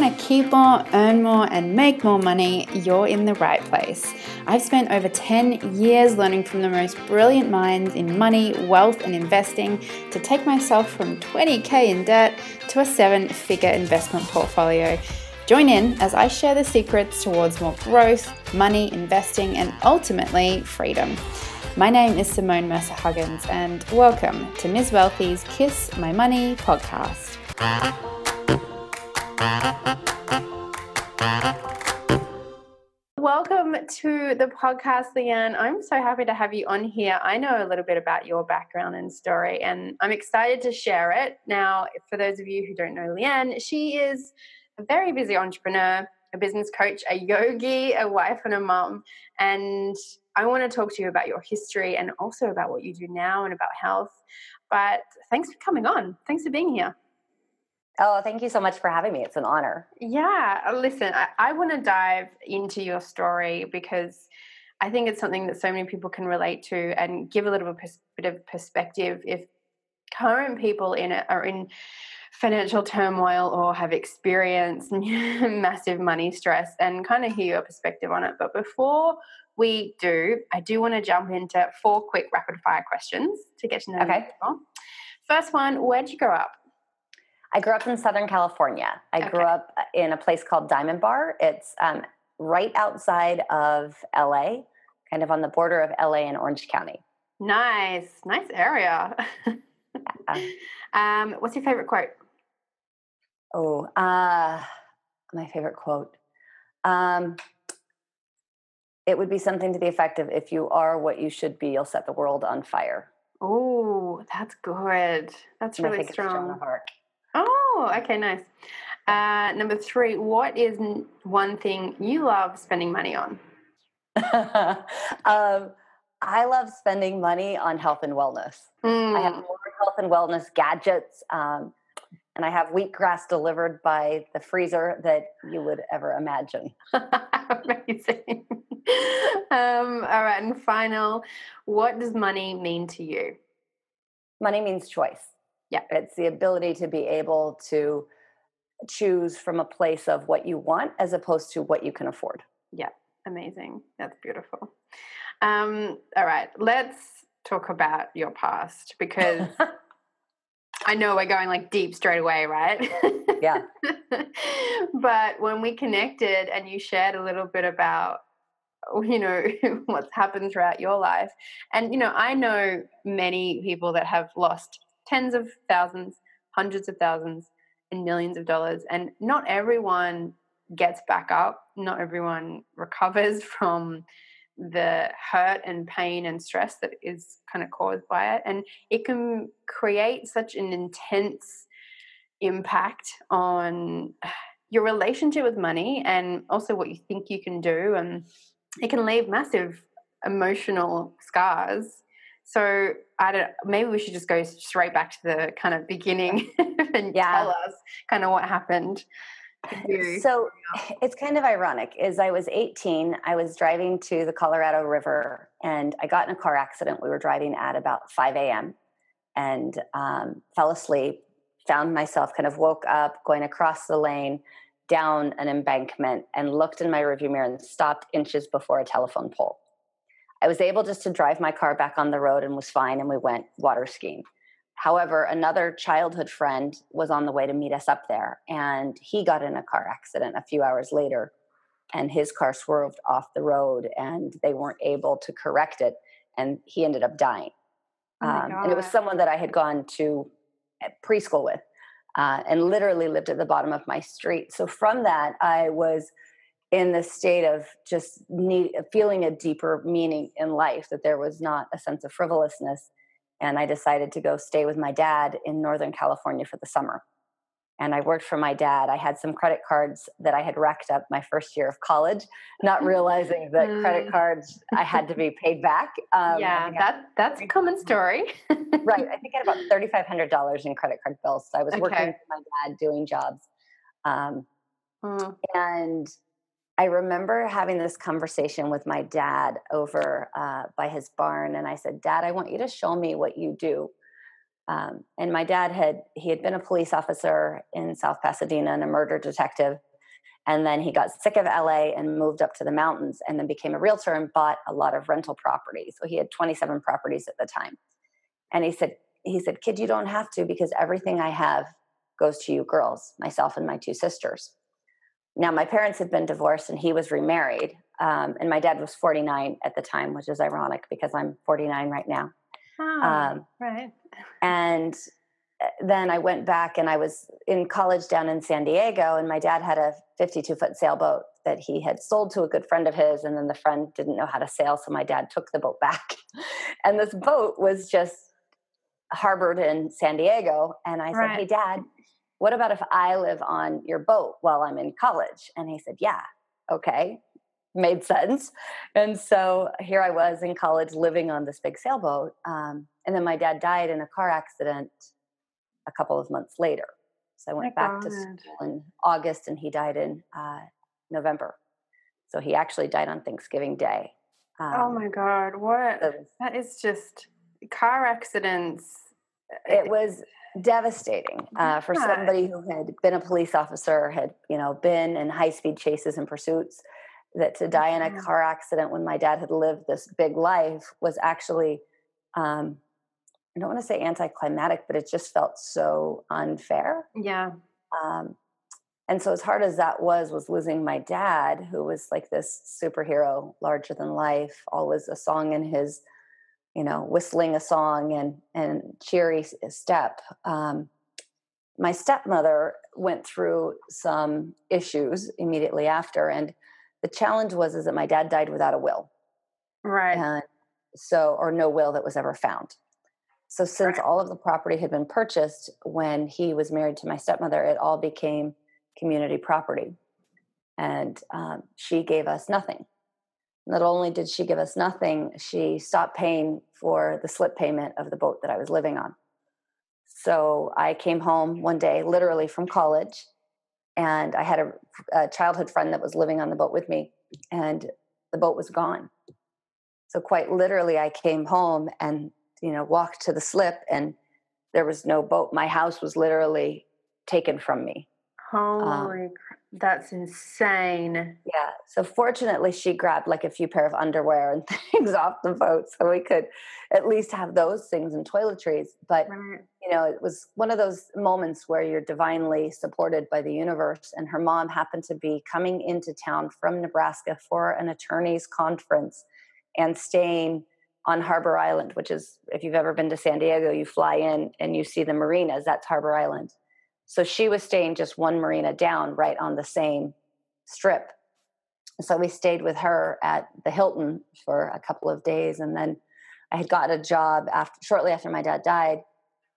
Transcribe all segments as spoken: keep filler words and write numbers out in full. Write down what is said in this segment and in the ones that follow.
want to keep more, earn more, and make more money, you're in the right place. I've spent over ten years learning from the most brilliant minds in money, wealth, and investing to take myself from twenty K in debt to a seven-figure investment portfolio. Join in as I share the secrets towards more growth, money, investing, and ultimately freedom. My name is Simone Mercer-Huggins, and welcome to Miz Wealthy's Kiss My Money podcast. Welcome to the podcast, Leanne. I'm so happy to have you on here. I know a little bit about your background and story, and I'm excited to share it. Now, for those of you who don't know Leanne, she is a very busy entrepreneur, a business coach, a yogi, a wife and a mom. And I want to talk to you about your history and also about what you do now and about health. But thanks for coming on. Thanks for being here. Oh, thank you so much for having me. It's an honor. Yeah. Listen, I, I want to dive into your story because I think it's something that so many people can relate to and give a little bit of perspective if current people in it are in financial turmoil or have experienced massive money stress, and kind of hear your perspective on it. But before we do, I do want to jump into four quick rapid fire questions to get to know okay. you more. First one, where'd you grow up? I grew up in Southern California. I okay. grew up in a place called Diamond Bar. It's um, right outside of L A, kind of on the border of L A and Orange County. Nice. Nice area. Yeah. Um, what's your favorite quote? Oh, uh, my favorite quote. Um, it would be something to the effect of, if you are what you should be, you'll set the world on fire. Oh, that's good. That's really strong. Joan of Arc. Oh, okay, nice. Uh, number three, what is one thing you love spending money on? um, I love spending money on health and wellness. Mm. I have more health and wellness gadgets, um, and I have wheatgrass delivered by the freezer that you would ever imagine. Amazing. um, all right, and final, what does money mean to you? Money means choice. Yeah. It's the ability to be able to choose from a place of what you want as opposed to what you can afford. Yeah. Amazing. That's beautiful. Um, all right. Let's talk about your past, because I know we're going like deep straight away, right? Yeah. But when we connected and you shared a little bit about, you know, what's happened throughout your life. And, you know, I know many people that have lost tens of thousands, hundreds of thousands, and millions of dollars. And not everyone gets back up. Not everyone recovers from the hurt and pain and stress that is kind of caused by it. And it can create such an intense impact on your relationship with money and also what you think you can do. And it can leave massive emotional scars. So I don't. Maybe we should just go straight back to the kind of beginning and yeah. tell us kind of what happened. So it's kind of ironic. Is I was eighteen. I was driving to the Colorado River, and I got in a car accident. We were driving at about five a.m. and um, fell asleep. Found myself kind of woke up, going across the lane, down an embankment, and looked in my rearview mirror and stopped inches before a telephone pole. I was able just to drive my car back on the road and was fine, and we went water skiing. However, another childhood friend was on the way to meet us up there, and he got in a car accident a few hours later, and his car swerved off the road, and they weren't able to correct it, and he ended up dying. Oh my um, God. And it was someone that I had gone to preschool with uh, and literally lived at the bottom of my street. So from that, I was in the state of just need, feeling a deeper meaning in life, that there was not a sense of frivolousness. And I decided to go stay with my dad in Northern California for the summer. And I worked for my dad. I had some credit cards that I had racked up my first year of college, not realizing that credit cards, I had to be paid back. Um, yeah, that, that's a common story. Right. I think I had about three thousand five hundred dollars in credit card bills. So I was okay. working for my dad doing jobs. Um, mm. And I remember having this conversation with my dad over uh, by his barn. And I said, Dad, I want you to show me what you do. Um, and my dad had, he had been a police officer in South Pasadena and a murder detective. And then he got sick of L A and moved up to the mountains and then became a realtor and bought a lot of rental properties. So he had twenty-seven properties at the time. And he said, he said, kid, you don't have to, because everything I have goes to you girls, myself and my two sisters. Now, my parents had been divorced and he was remarried. Um, and my dad was forty-nine at the time, which is ironic because I'm forty-nine right now. Oh, um, right. And then I went back and I was in college down in San Diego, and my dad had a fifty-two foot sailboat that he had sold to a good friend of his. And then the friend didn't know how to sail. So my dad took the boat back, and this boat was just harbored in San Diego. And I right. said, hey, Dad, what about if I live on your boat while I'm in college? And he said, yeah, okay. Made sense. And so here I was in college living on this big sailboat. Um, and then my dad died in a car accident a couple of months later. So I went my back God. to school in August, and he died in uh, November. So he actually died on Thanksgiving Day. Um, oh my God. What? So that is just car accidents. It was devastating uh, for somebody who had been a police officer, had, you know, been in high speed chases and pursuits, that to die in a car accident when my dad had lived this big life was actually, um, I don't want to say anticlimactic, but it just felt so unfair. Yeah. Um, and so as hard as that was, was losing my dad, who was like this superhero, larger than life, always a song in his, you know, whistling a song and, and cheery step. Um, my stepmother went through some issues immediately after. And the challenge was, is that my dad died without a will. Right. And so, or no will that was ever found. So since right. all of the property had been purchased when he was married to my stepmother, it all became community property. And um, she gave us nothing. Not only did she give us nothing, she stopped paying for the slip payment of the boat that I was living on. So I came home one day, literally from college, and I had a, a childhood friend that was living on the boat with me, and the boat was gone. So quite literally, I came home and, you know, walked to the slip, and there was no boat. My house was literally taken from me. Holy um, crap. That's insane. Yeah. So fortunately, she grabbed like a few pair of underwear and things off the boat, so we could at least have those things and toiletries. But, right. you know, it was one of those moments where you're divinely supported by the universe. And her mom happened to be coming into town from Nebraska for an attorney's conference and staying on Harbor Island, which is, if you've ever been to San Diego, you fly in and you see the marinas. That's Harbor Island. So she was staying just one marina down, right on the same strip. So we stayed with her at the Hilton for a couple of days. And then I had got a job after, shortly after my dad died,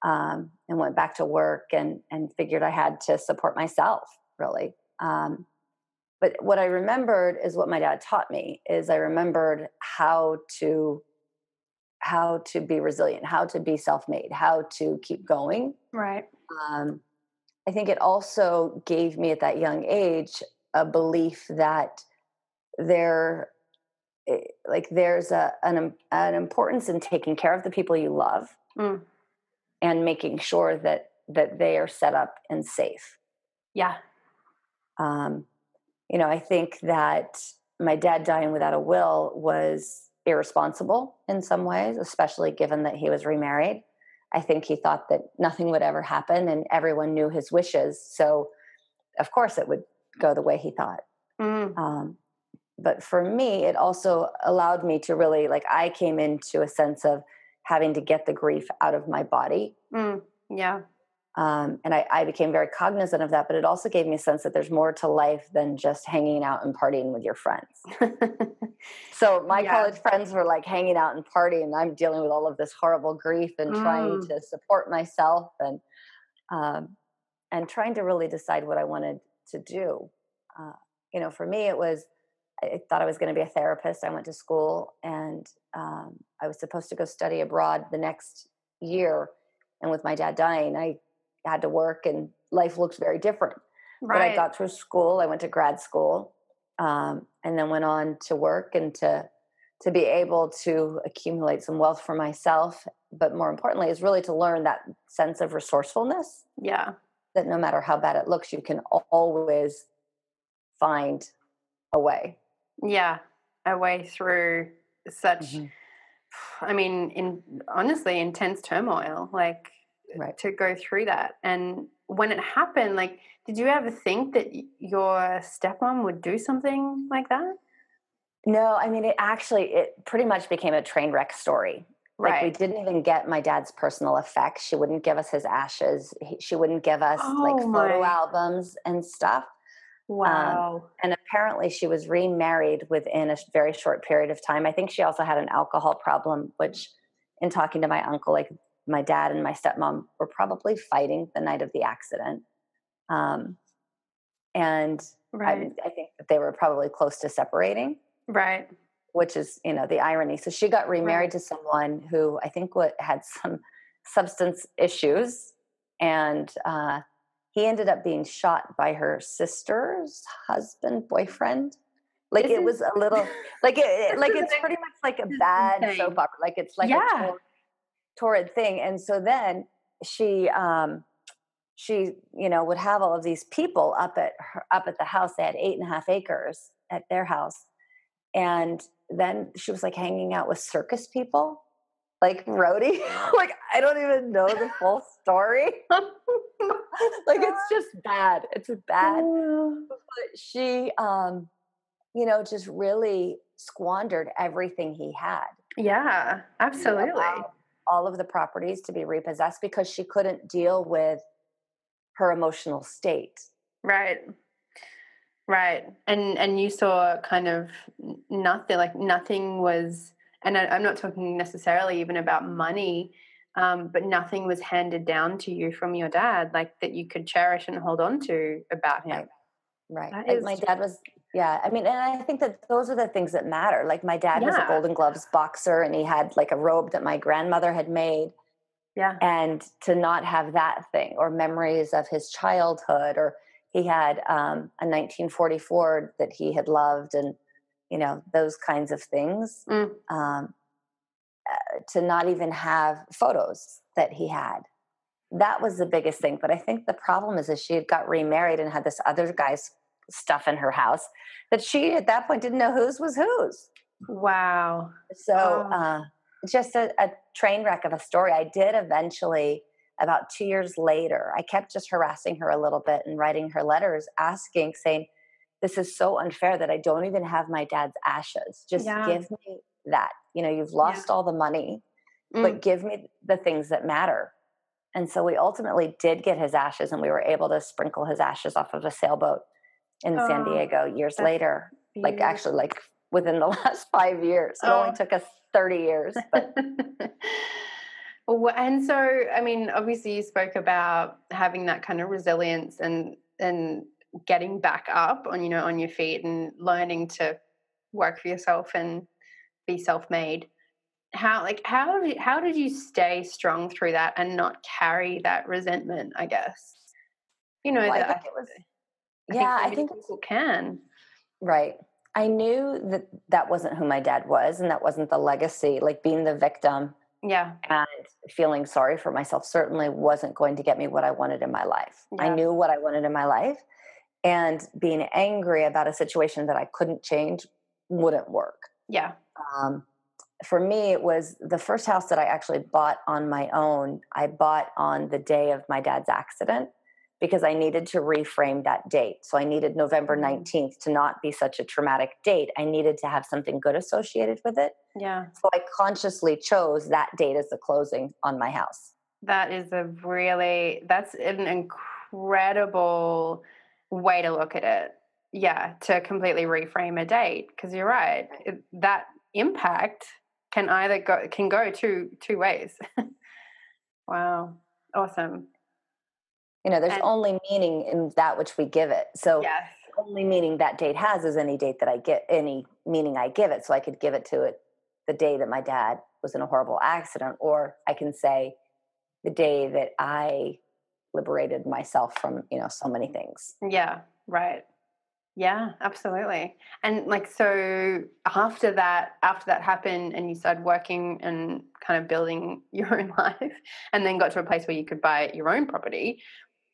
um, and went back to work and, and figured I had to support myself, really. Um, but what I remembered is what my dad taught me, is I remembered how to how to be resilient, how to be self-made, how to keep going. Right. Um, I think it also gave me at that young age a belief that there, like there's a an, an importance in taking care of the people you love mm. and making sure that that they are set up and safe. Yeah. Um, you know, I think that my dad dying without a will was irresponsible in some ways, especially given that he was remarried. I think he thought that nothing would ever happen and everyone knew his wishes. So of course it would go the way he thought. Mm. Um, but for me, it also allowed me to really, like, I came into a sense of having to get the grief out of my body. Mm. Yeah. Um, and I, I became very cognizant of that, but it also gave me a sense that there's more to life than just hanging out and partying with your friends. So my yeah. college friends were like hanging out and partying, and I'm dealing with all of this horrible grief and mm. trying to support myself and, um, and trying to really decide what I wanted to do. Uh, you know, for me, it was, I thought I was going to be a therapist. I went to school, and, um, I was supposed to go study abroad the next year. And with my dad dying, I had to work and life looked very different. Right. But I got through school. I went to grad school, um, and then went on to work and to, to be able to accumulate some wealth for myself. But more importantly is really to learn that sense of resourcefulness. Yeah. That no matter how bad it looks, you can always find a way. Yeah, a way through such, mm-hmm. I mean, in honestly, intense turmoil, like right. to go through that. And when it happened, like, did you ever think that your stepmom would do something like that? No, I mean, it actually, it pretty much became a train wreck story. Right. Like, we didn't even get my dad's personal effects. She wouldn't give us his ashes. He, she wouldn't give us oh like photo my. albums and stuff. Wow. Um, and apparently she was remarried within a very short period of time. I think she also had an alcohol problem, which in talking to my uncle, like my dad and my stepmom were probably fighting the night of the accident. Um, and right. I, I think that they were probably close to separating. Right. Which is, you know, the irony. So she got remarried right. to someone who I think what had some substance issues, and uh, he ended up being shot by her sister's husband, boyfriend. Like this it is, was a little, like it, like it's pretty much like a bad soap opera. Like it's like yeah. a torrid, torrid thing. And so then she, um, she, you know, would have all of these people up at her, up at the house. They had eight and a half acres at their house. And then she was like hanging out with circus people, like roadie. Like, I don't even know the full story. Like, it's just bad. It's bad. But she, um, you know, just really squandered everything he had. Yeah, absolutely. He allowed all of the properties to be repossessed because she couldn't deal with her emotional state. Right. Right. And and you saw kind of nothing, like nothing was, and I, I'm not talking necessarily even about money, um, but nothing was handed down to you from your dad, like that you could cherish and hold on to about him. Right. right. Is, my dad was, yeah. I mean, and I think that those are the things that matter. Like my dad yeah. was a Golden Gloves boxer, and he had like a robe that my grandmother had made. Yeah. And to not have that thing, or memories of his childhood, or he had um, a nineteen forty-four that he had loved, and, you know, those kinds of things, mm. um, uh, to not even have photos that he had. That was the biggest thing. But I think the problem is that she had got remarried and had this other guy's stuff in her house that she at that point didn't know whose was whose. Wow. So oh. uh, just a, a train wreck of a story. I did eventually... About two years later, I kept just harassing her a little bit and writing her letters asking, saying, this is so unfair that I don't even have my dad's ashes. Just yeah. give me that. You know, you've lost yeah. all the money, mm. but give me the things that matter. And so we ultimately did get his ashes, and we were able to sprinkle his ashes off of a sailboat in oh, San Diego years later. Beautiful. Like actually like within the last five years. It oh. only took us thirty years. But and so, I mean, obviously you spoke about having that kind of resilience and and getting back up on, you know, on your feet and learning to work for yourself and be self-made. How, like, how, how did you stay strong through that and not carry that resentment, I guess? You know, well, that I think it was, I yeah, think I think people can. Right. I knew that that wasn't who my dad was, and that wasn't the legacy, like being the victim. Yeah. And feeling sorry for myself certainly wasn't going to get me what I wanted in my life. Yeah. I knew what I wanted in my life, and being angry about a situation that I couldn't change wouldn't work. Yeah. Um, for me, it was the first house that I actually bought on my own. I bought on the day of my dad's accident because I needed to reframe that date. So I needed November nineteenth to not be such a traumatic date. I needed to have something good associated with it. Yeah. So I consciously chose that date as the closing on my house. That is a really, that's an incredible way to look at it. Yeah. To completely reframe a date. Cause you're right. It, that impact can either go, can go two, two ways. Wow. Awesome. You know, there's and, only meaning in that which we give it. So yes. the only meaning that date has is any date that I get, any meaning I give it. So I could give it to it the day that my dad was in a horrible accident, or I can say the day that I liberated myself from, you know, so many things. Yeah, right. Yeah, absolutely. And like, so after that, after that happened and you started working and kind of building your own life, and then got to a place where you could buy your own property,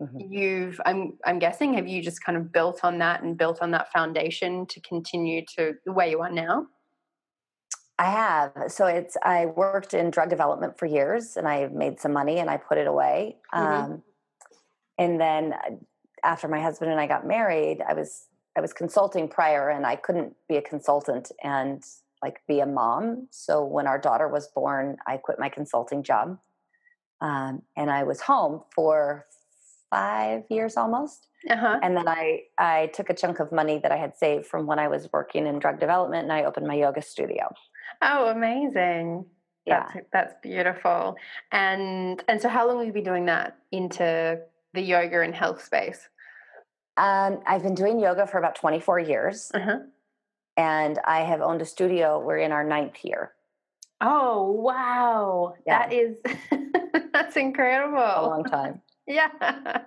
Mm-hmm. You've, I'm, I'm guessing, have you just kind of built on that and built on that foundation to continue to where you are now? I have. So it's, I worked in drug development for years and I made some money and I put it away. Mm-hmm. Um, and then after my husband and I got married, I was, I was consulting prior and I couldn't be a consultant and like be a mom. So when our daughter was born, I quit my consulting job. Um, and I was home for five years almost. Uh-huh. And then I, I took a chunk of money that I had saved from when I was working in drug development and I opened my yoga studio. Oh, amazing. Yeah. That's, that's beautiful. And, and so how long have you been doing that into the yoga and health space? Um, I've been doing yoga for about twenty-four years. Uh-huh. And I have owned a studio. We're in our ninth year. Oh, wow. Yeah. That is, that's incredible. A long time. Yeah.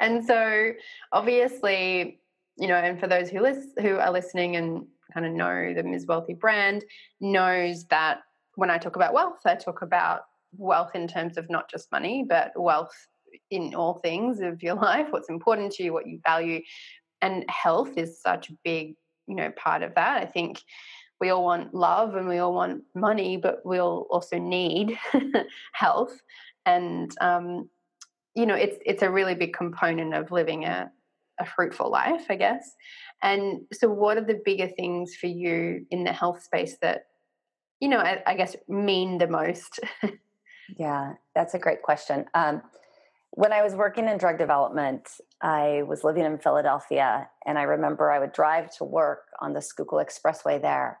And so obviously, you know, and for those who list, who are listening and kind of know the Miz Wealthy brand, knows that when I talk about wealth, I talk about wealth in terms of not just money, but wealth in all things of your life, what's important to you, what you value. And health is such a big, you know, part of that. I think we all want love and we all want money, but we'll also need health. And, um, you know, it's it's a really big component of living a, a fruitful life, I guess. And so what are the bigger things for you in the health space that, you know, I, I guess mean the most? Yeah, that's a great question. Um, when I was working in drug development, I was living in Philadelphia, and I remember I would drive to work on the Schuylkill Expressway there,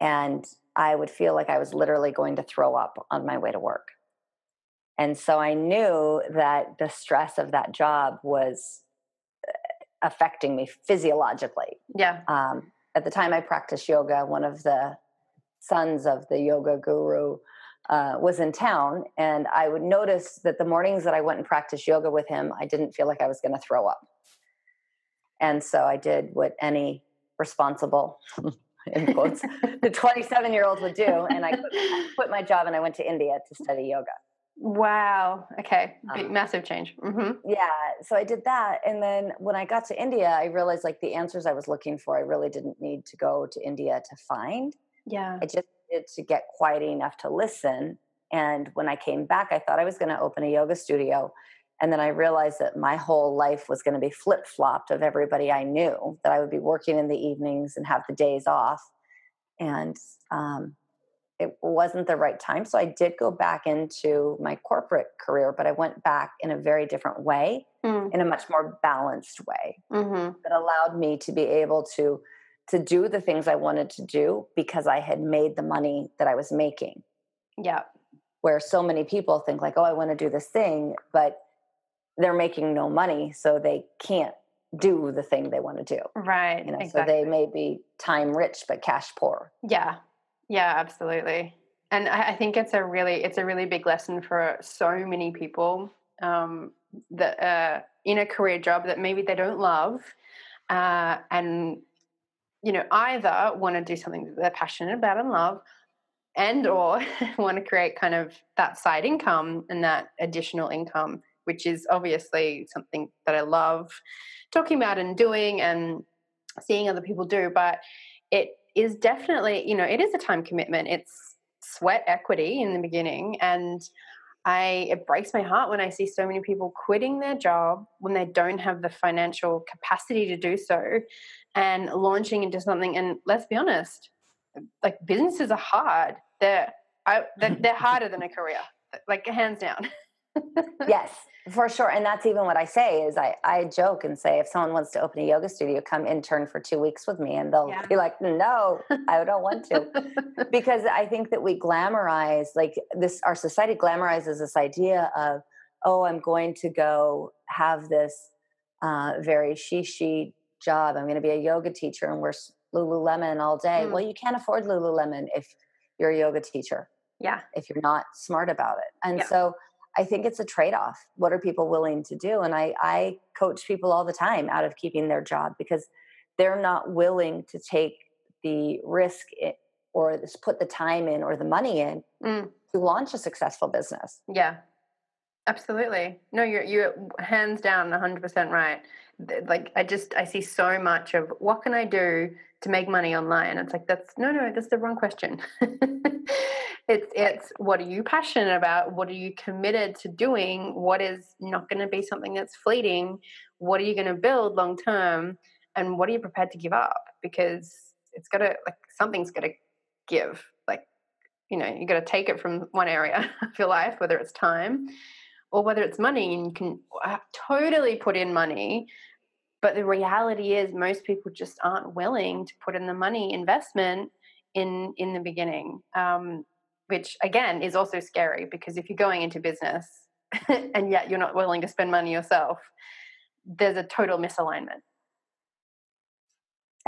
and I would feel like I was literally going to throw up on my way to work. And so I knew that the stress of that job was affecting me physiologically. Yeah. Um, at the time I practiced yoga, one of the sons of the yoga guru uh, was in town. And I would notice that the mornings that I went and practiced yoga with him, I didn't feel like I was going to throw up. And so I did what any responsible in quotes, the twenty-seven-year-old would do. And I quit, I quit my job and I went to India to study yoga. Wow. Okay. Big, um, massive change. Mm-hmm. Yeah. So I did that. And then when I got to India, I realized like the answers I was looking for, I really didn't need to go to India to find. Yeah. I just needed to get quiet enough to listen. And when I came back, I thought I was going to open a yoga studio. And then I realized that my whole life was going to be flip-flopped of everybody I knew, that I would be working in the evenings and have the days off. And, um, it wasn't the right time. So I did go back into my corporate career, but I went back in a very different way, mm. in a much more balanced way mm-hmm. that allowed me to be able to, to do the things I wanted to do because I had made the money that I was making. Yeah. Where so many people think like, oh, I want to do this thing, but they're making no money. So they can't do the thing they want to do. Right. You know, exactly. So they may be time rich, but cash poor. Yeah. Yeah, absolutely. And I, I think it's a really, it's a really big lesson for so many people um, that uh, in a career job that maybe they don't love uh, and, you know, either want to do something that they're passionate about and love and or want to create kind of that side income and that additional income, which is obviously something that I love talking about and doing and seeing other people do, but it is definitely, you know, it is a time commitment. It's sweat equity in the beginning. And I, it breaks my heart when I see so many people quitting their job when they don't have the financial capacity to do so and launching into something. And let's be honest, like businesses are hard. They're, I, they're, they're harder than a career, like hands down. Yes, for sure. And that's even what I say is I, I joke and say, if someone wants to open a yoga studio, come intern for two weeks with me. And they'll yeah. be like, no, I don't want to. Because I think that we glamorize like this, our society glamorizes this idea of, oh, I'm going to go have this uh, very she-she job. I'm going to be a yoga teacher and wear Lululemon all day. Mm. Well, you can't afford Lululemon if you're a yoga teacher. Yeah. If you're not smart about it. And yeah. so I think it's a trade-off. What are people willing to do? And I, I coach people all the time out of keeping their job because they're not willing to take the risk or just put the time in or the money in mm. to launch a successful business. Yeah. Absolutely. No, you're, you're hands down one hundred percent right. Like I just, I see so much of what can I do to make money online? It's like, that's no, no, that's the wrong question. it's, it's what are you passionate about? What are you committed to doing? What is not going to be something that's fleeting? What are you going to build long-term? And what are you prepared to give up? Because it's got to, like, something's got to give, like, you know, you got to take it from one area of your life, whether it's time or whether it's money. And you can totally put in money, but the reality is most people just aren't willing to put in the money investment in, in the beginning, um, which again is also scary, because if you're going into business and yet you're not willing to spend money yourself, there's a total misalignment.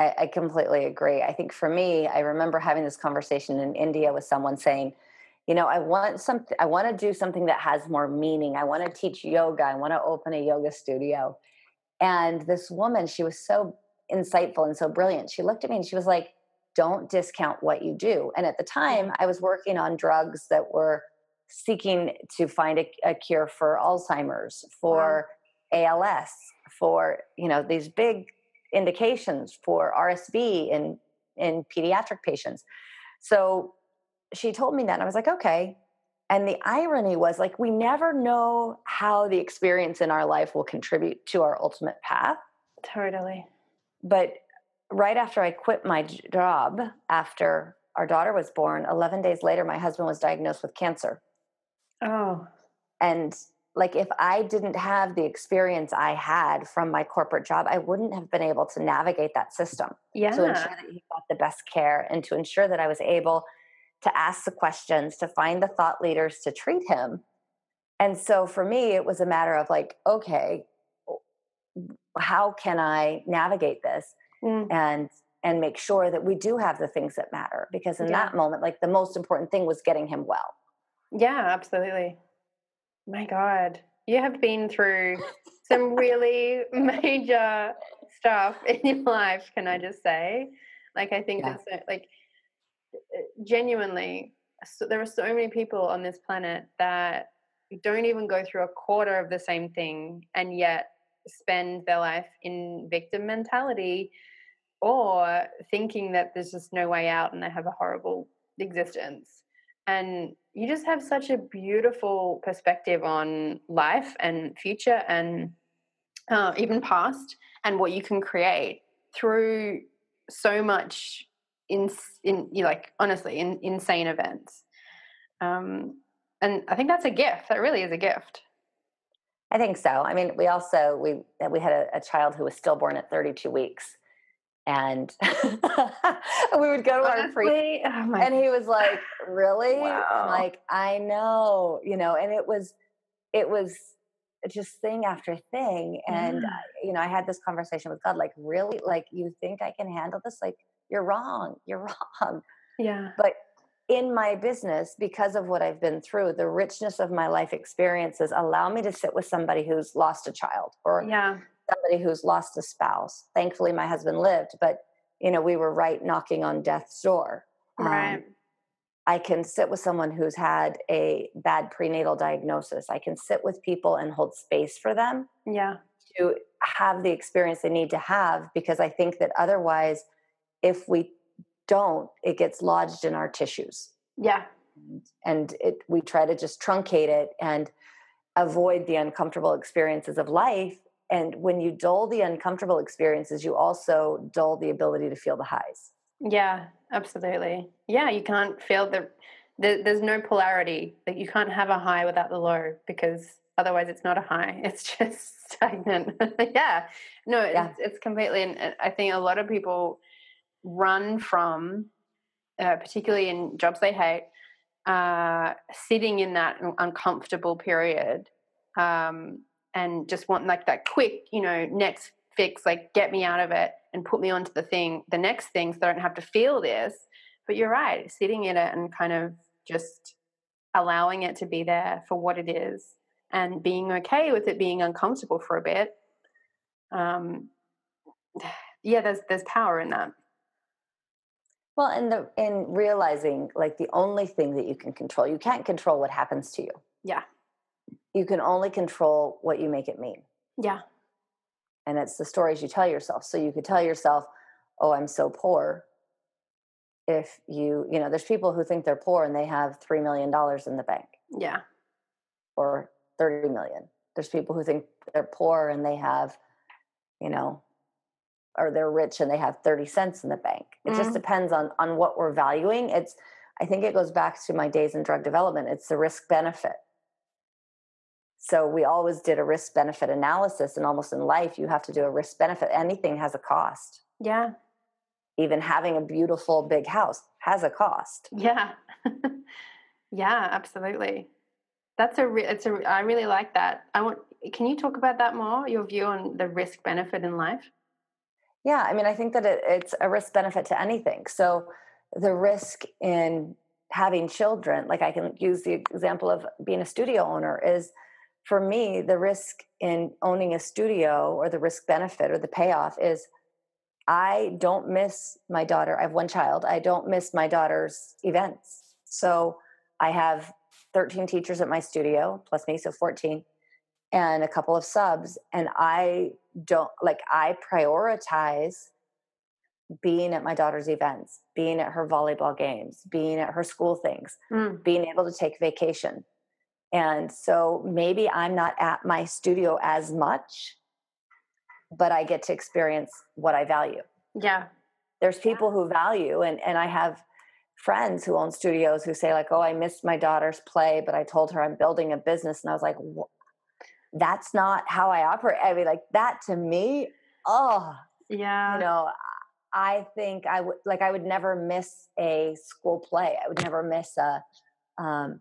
I, I completely agree. I think for me, I remember having this conversation in India with someone saying, you know, I want something, I want to do something that has more meaning. I want to teach yoga. I want to open a yoga studio. And this woman, she was so insightful and so brilliant. She looked at me and she was like, don't discount what you do. And at the time I was working on drugs that were seeking to find a, a cure for Alzheimer's, for wow. A L S, for, you know, these big indications for R S V in, in pediatric patients. So she told me that and I was like, okay. And the irony was, like, we never know how the experience in our life will contribute to our ultimate path. Totally. But right after I quit my job, after our daughter was born, eleven days later, my husband was diagnosed with cancer. Oh. And like, if I didn't have the experience I had from my corporate job, I wouldn't have been able to navigate that system. Yeah. To ensure that he got the best care and to ensure that I was able to ask the questions, to find the thought leaders to treat him. And so for me, it was a matter of like, okay, how can I navigate this mm. and and make sure that we do have the things that matter? Because in yeah. that moment, like, the most important thing was getting him well. Yeah, absolutely. My God, you have been through some really major stuff in your life, can I just say? Like, I think yeah. that's so, like, genuinely, so there are so many people on this planet that don't even go through a quarter of the same thing and yet spend their life in victim mentality or thinking that there's just no way out and they have a horrible existence. And you just have such a beautiful perspective on life and future and uh, even past and what you can create through so much in, in you know, like, honestly, in, insane events. Um, and I think that's a gift. That really is a gift. I think so. I mean, we also, we, we had a, a child who was stillborn at thirty-two weeks and we would go to Honestly, our free oh and he was like, really? Wow. I'm like, I know, you know, and it was, it was just thing after thing. And, yeah. you know, I had this conversation with God, like, really, like, you think I can handle this? Like, you're wrong. You're wrong. Yeah. But in my business, because of what I've been through, the richness of my life experiences allow me to sit with somebody who's lost a child or yeah. somebody who's lost a spouse. Thankfully, my husband lived, but, you know, we were right knocking on death's door. Right. Um, I can sit with someone who's had a bad prenatal diagnosis. I can sit with people and hold space for them yeah. to have the experience they need to have, because I think that otherwise, if we don't, it gets lodged in our tissues. Yeah. And it, we try to just truncate it and avoid the uncomfortable experiences of life. And when you dull the uncomfortable experiences, you also dull the ability to feel the highs. Yeah, absolutely. Yeah, you can't feel the, the there's no polarity. Like, you can't have a high without the low, because otherwise it's not a high. It's just stagnant. yeah. No, yeah. It's, it's completely, and I think a lot of people run from, uh, particularly in jobs they hate, uh, sitting in that uncomfortable period, um, and just want, like, that quick, you know, next fix, like, get me out of it and put me onto the thing, the next thing, so I don't have to feel this. But you're right, sitting in it and kind of just allowing it to be there for what it is and being okay with it being uncomfortable for a bit. Um, yeah, there's there's power in that. Well, and the in realizing, like, the only thing that you can control, you can't control what happens to you. Yeah. you can only control what you make it mean. Yeah. And it's the stories you tell yourself. So you could tell yourself, oh, I'm so poor. If you, you know, there's people who think they're poor and they have three million dollars in the bank. Yeah. Or thirty million. There's people who think they're poor and they have, you know, or they're rich and they have thirty cents in the bank. It mm-hmm. just depends on, on what we're valuing. It's, I think it goes back to my days in drug development. It's the risk benefit. So we always did a risk benefit analysis, and almost in life, you have to do a risk benefit. Anything has a cost. Yeah. Even having a beautiful big house has a cost. Yeah. Yeah, absolutely. That's a, re- it's a, I really like that. I want, can you talk about that more? Your view on the risk benefit in life? Yeah. I mean, I think that it, it's a risk benefit to anything. So the risk in having children, like I can use the example of being a studio owner, is for me, the risk in owning a studio, or the risk benefit or the payoff, is I don't miss my daughter. I have one child. I don't miss my daughter's events. So I have thirteen teachers at my studio, plus me, so fourteen, and a couple of subs. And I don't, like, I prioritize being at my daughter's events, being at her volleyball games, being at her school things, mm. being able to take vacation. And so maybe I'm not at my studio as much, but I get to experience what I value. Yeah. There's people who value, and, and I have friends who own studios who say, like, oh, I missed my daughter's play, but I told her I'm building a business. And I was like, that's not how I operate. I mean, like, that to me, oh, yeah. You know, I think I would, like, I would never miss a school play. I would never miss a, um,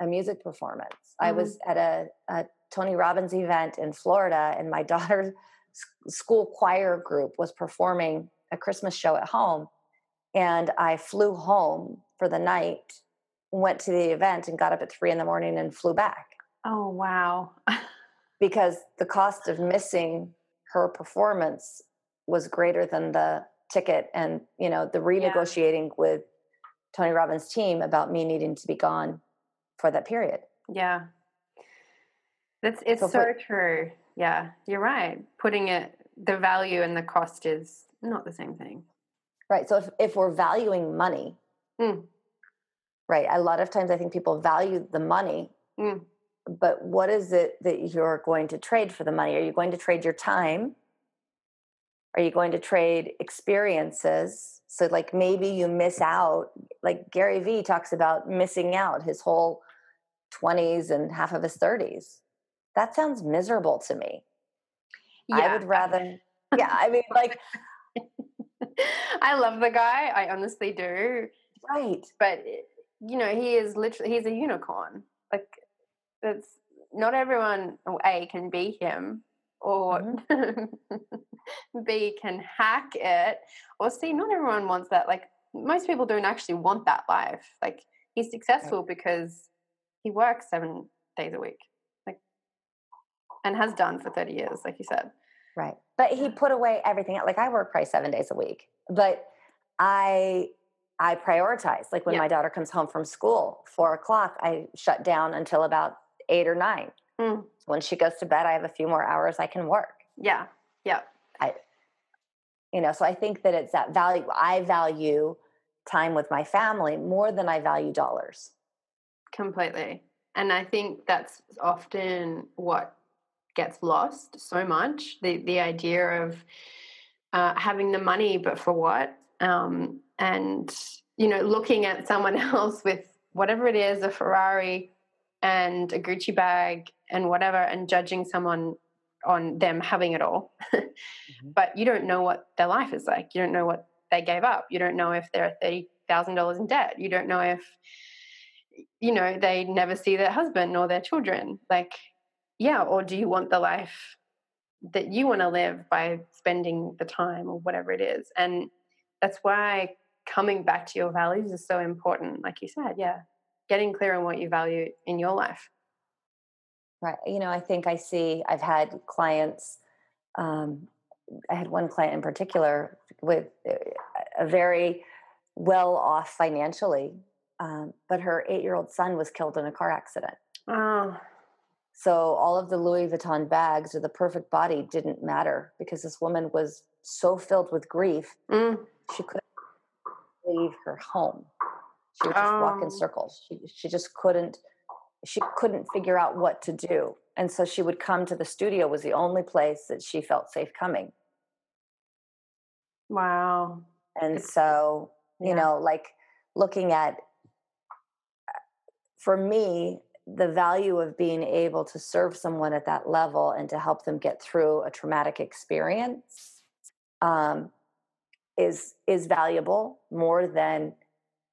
a music performance. Mm-hmm. I was at a, a Tony Robbins event in Florida, and my daughter's school choir group was performing a Christmas show at home. And I flew home for the night, went to the event, and got up at three in the morning and flew back. Oh, wow. Because the cost of missing her performance was greater than the ticket, and, you know, the renegotiating yeah. with Tony Robbins' team about me needing to be gone for that period. Yeah. That's, it's so, so put, true. Yeah, you're right. Putting it, the value and the cost is not the same thing. Right. So if, if we're valuing money, mm. right. A lot of times I think people value the money, mm. but what is it that you're going to trade for the money? Are you going to trade your time? Are you going to trade experiences? So, like, maybe you miss out, like Gary V talks about missing out his whole twenties and half of his thirties. That sounds miserable to me. Yeah. I would rather, yeah, I mean, like. I love the guy. I honestly do. Right. But, you know, he is literally, he's a unicorn. Like, it's not everyone, well, A, can be him. Or mm-hmm. B, can hack it. Or C, not everyone wants that. Like, most people don't actually want that life. Like, he's successful right. because he works seven days a week, like, and has done for thirty years, like you said. Right. But he put away everything. Like, I work probably seven days a week, but I I prioritize. Like, when yeah. my daughter comes home from school, four o'clock, I shut down until about eight or nine. Mm. When she goes to bed, I have a few more hours I can work. Yeah. Yeah. I, you know, so I think that it's that value. I value time with my family more than I value dollars. Completely. And I think that's often what gets lost so much. The, the idea of uh, having the money, but for what? Um, and, you know, looking at someone else with whatever it is, a Ferrari and a Gucci bag and whatever, and judging someone on them having it all. mm-hmm. But you don't know what their life is like. You don't know what they gave up. You don't know if they're thirty thousand dollars in debt. You don't know if, you know, they never see their husband or their children. Like, yeah, or do you want the life that you want to live by spending the time or whatever it is? And that's why coming back to your values is so important. Like you said, yeah, getting clear on what you value in your life. Right. You know, I think I see, I've had clients, um, I had one client in particular with a very well off financially, um, but her eight-year-old son was killed in a car accident. Oh. So all of the Louis Vuitton bags or the perfect body didn't matter because this woman was so filled with grief. Mm. She couldn't leave her home. She would just um. walk in circles. She, she just couldn't, she couldn't figure out what to do. And so she would come to the studio, was the only place that she felt safe coming. Wow. And it's, so, you yeah. know, like looking at, for me, the value of being able to serve someone at that level and to help them get through a traumatic experience um, is, is valuable more than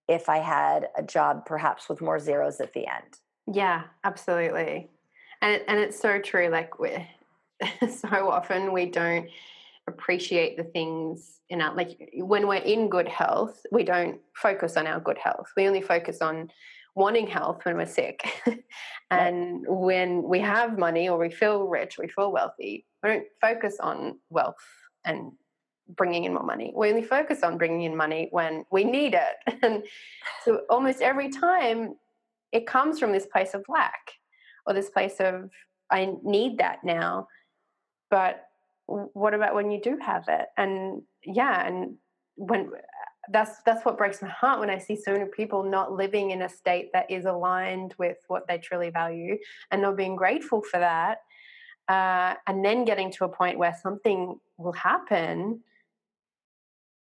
if I had a job, perhaps with more zeros at the end. Yeah, absolutely. And and it's so true. Like we so often we don't appreciate the things in our, like when we're in good health, we don't focus on our good health. We only focus on wanting health when we're sick. And right. when we have money or we feel rich, we feel wealthy, we don't focus on wealth and bringing in more money. We only focus on bringing in money when we need it. And so almost every time it comes from this place of lack or this place of, I need that now. But what about when you do have it? And yeah, and when that's that's what breaks my heart when I see so many people not living in a state that is aligned with what they truly value and not being grateful for that, uh, and then getting to a point where something will happen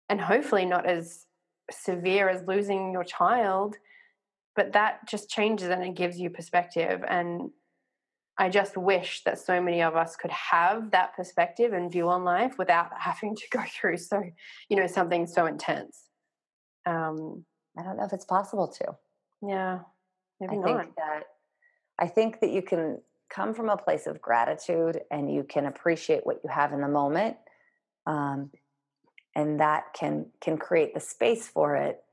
and hopefully not as severe as losing your child, but that just changes and it gives you perspective. And I just wish that so many of us could have that perspective and view on life without having to go through so, you know, something so intense. Um, I don't know if it's possible to. Yeah, maybe I not. Think that, I think that you can come from a place of gratitude and you can appreciate what you have in the moment, um, and that can can create the space for it.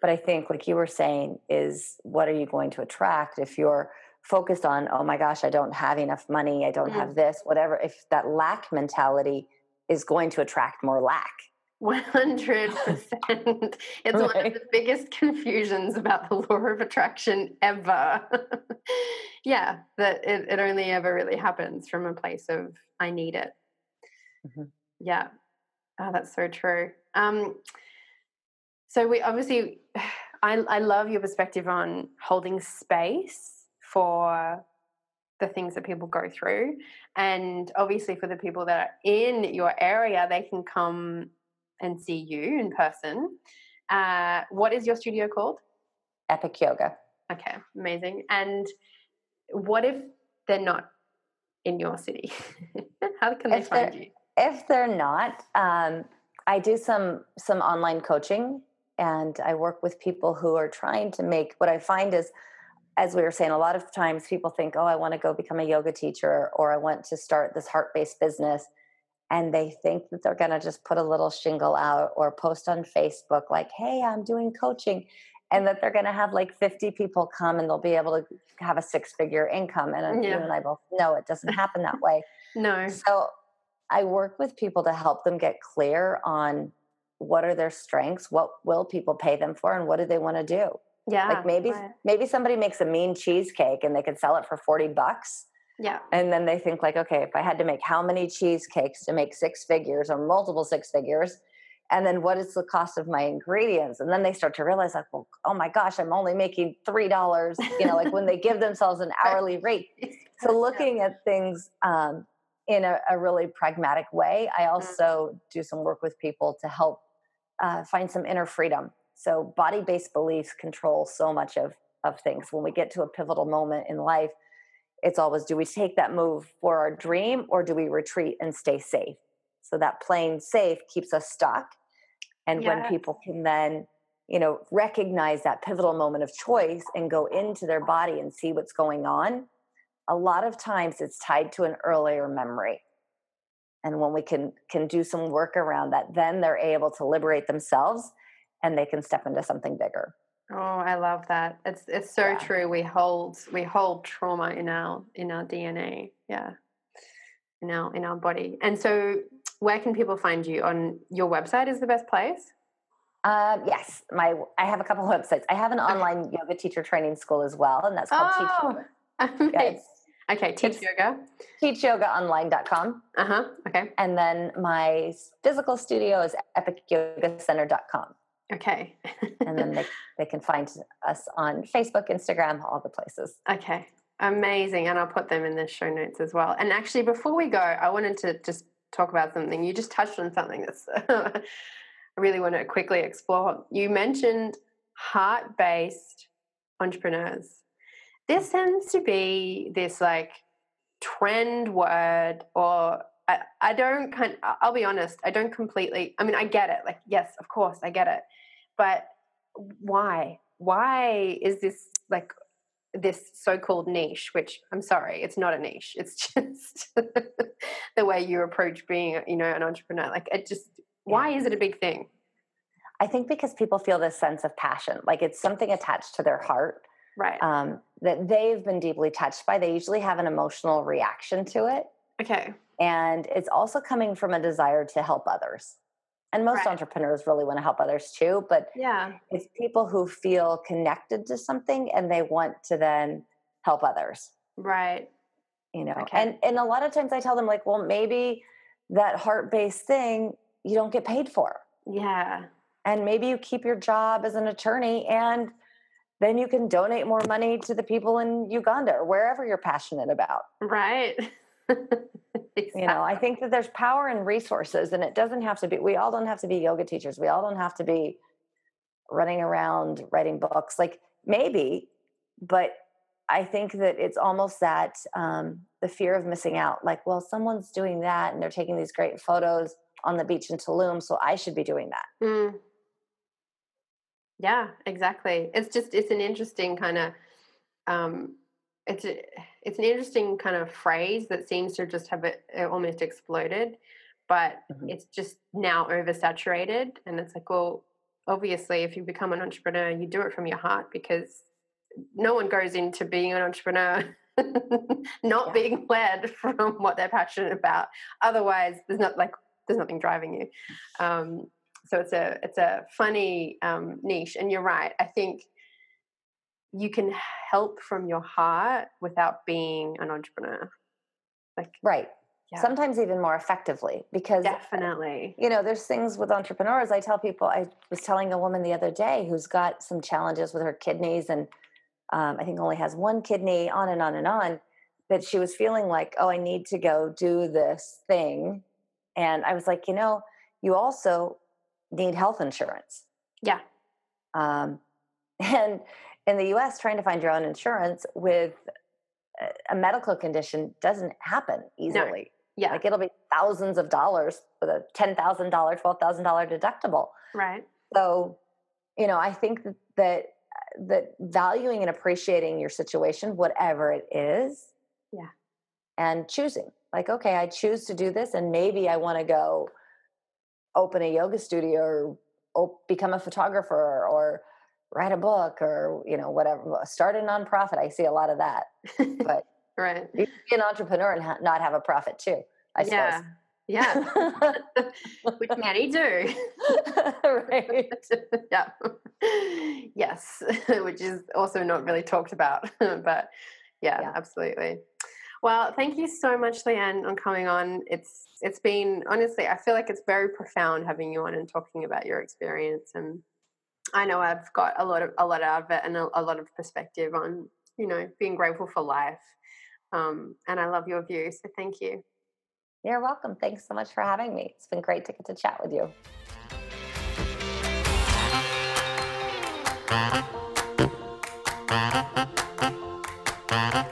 But I think, like you were saying, is what are you going to attract if you're focused on, oh my gosh, I don't have enough money, I don't mm. have this, whatever. If that lack mentality is going to attract more lack. one hundred percent. It's right. One of the biggest confusions about the law of attraction ever. Yeah, that it, it only ever really happens from a place of, I need it. Mm-hmm. Yeah. Oh, that's so true. Um, so we obviously, I, I love your perspective on holding space for the things that people go through. And obviously for the people that are in your area, they can come and see you in person. Uh, what is your studio called? Epic Yoga. Okay, amazing. And what if they're not in your city? How can they if find you? If they're not, um, I do some some online coaching and I work with people who are trying to make, what I find is, as we were saying, a lot of times people think, oh, I want to go become a yoga teacher or I want to start this heart-based business. And they think that they're going to just put a little shingle out or post on Facebook like, hey, I'm doing coaching. And that they're going to have like fifty people come and they'll be able to have a six-figure income. And yeah. you and I both know it doesn't happen that way. No. So I work with people to help them get clear on what are their strengths, what will people pay them for, and what do they want to do? Yeah, like maybe right. maybe somebody makes a mean cheesecake and they can sell it for forty bucks. Yeah. And then they think like, okay, if I had to make how many cheesecakes to make six figures or multiple six figures, and then what is the cost of my ingredients? And then they start to realize like, well, oh my gosh, I'm only making three dollars, you know, like when they give themselves an hourly rate. So looking at things um, in a, a really pragmatic way, I also mm-hmm. do some work with people to help uh, find some inner freedom. So body-based beliefs control so much of, of things. When we get to a pivotal moment in life, it's always, do we take that move for our dream or do we retreat and stay safe? So that playing safe keeps us stuck. And yeah. when people can then, you know, recognize that pivotal moment of choice and go into their body and see what's going on, a lot of times it's tied to an earlier memory. And when we can can do some work around that, then they're able to liberate themselves and they can step into something bigger. Oh, I love that. It's it's so yeah. true. We hold we hold trauma in our in our D N A. Yeah. In our in our body. And so where can people find you? On your website is the best place? Um, yes. My I have a couple of websites. I have an online okay. yoga teacher training school as well, and that's called oh, Teachyoga. Yeah, Okay, Teach it's Yoga. teach yoga online dot com. Uh-huh, okay. And then my physical studio is epic yoga center dot com. Okay. And then they, they can find us on Facebook, Instagram, all the places. Okay, amazing. And I'll put them in the show notes as well. And actually, before we go, I wanted to just talk about something. You just touched on something that's I really want to quickly explore. You mentioned heart-based entrepreneurs. There seems to be this like trend word, or I, I don't kind of, I'll be honest, I don't completely, I mean, I get it. Like, yes, of course, I get it. But why? Why is this like this so-called niche, which I'm sorry, it's not a niche. It's just the way you approach being, you know, an entrepreneur. Like it just, why is it a big thing? I think because people feel this sense of passion, like it's something attached to their heart. Right. Um, that they've been deeply touched by. They usually have an emotional reaction to it. Okay. And it's also coming from a desire to help others. And most right. entrepreneurs really want to help others too, but yeah. it's people who feel connected to something and they want to then help others. Right. You know, okay. and, and a lot of times I tell them like, well, maybe that heart-based thing you don't get paid for. Yeah. And maybe you keep your job as an attorney and then you can donate more money to the people in Uganda or wherever you're passionate about. Right. Exactly. You know, I think that there's power in resources, and it doesn't have to be, we all don't have to be yoga teachers. We all don't have to be running around writing books, like maybe, but I think that it's almost that, um, the fear of missing out, like, well, someone's doing that and they're taking these great photos on the beach in Tulum. So I should be doing that. Mm. Yeah, exactly. It's just, it's an interesting kind of, um, it's, a, it's an interesting kind of phrase that seems to just have it, it almost exploded, but mm-hmm. it's just now oversaturated. And it's like, well, obviously if you become an entrepreneur, you do it from your heart, because no one goes into being an entrepreneur, not yeah. being led from what they're passionate about. Otherwise there's not like, there's nothing driving you. Um, So it's a it's a funny um, niche, and you're right. I think you can help from your heart without being an entrepreneur. Like right, yeah. sometimes even more effectively, because definitely, you know, there's things with entrepreneurs. I tell people. I was telling a woman the other day who's got some challenges with her kidneys, and um, I think only has one kidney. On and on and on. That she was feeling like, oh, I need to go do this thing, and I was like, you know, you also need health insurance. Yeah. Um, and in the U S, trying to find your own insurance with a medical condition doesn't happen easily. No. Yeah. Like it'll be thousands of dollars with a ten thousand dollars, twelve thousand dollars deductible. Right. So, you know, I think that, that, that valuing and appreciating your situation, whatever it is. Yeah. And choosing like, okay, I choose to do this, and maybe I want to go open a yoga studio or op- become a photographer or write a book or, you know, whatever, start a nonprofit. I see a lot of that, but right. you can be an entrepreneur and ha- not have a profit too, I yeah. suppose. Yeah. Which many do. Right. Yeah. Yes. Which is also not really talked about, but yeah, yeah, absolutely. Well, thank you so much, Leanne, on coming on. It's, it's been, honestly, I feel like it's very profound having you on and talking about your experience. And I know I've got a lot of, a lot out of it and a, a lot of perspective on, you know, being grateful for life. Um, and I love your view. So thank you. You're welcome. Thanks so much for having me. It's been great to get to chat with you.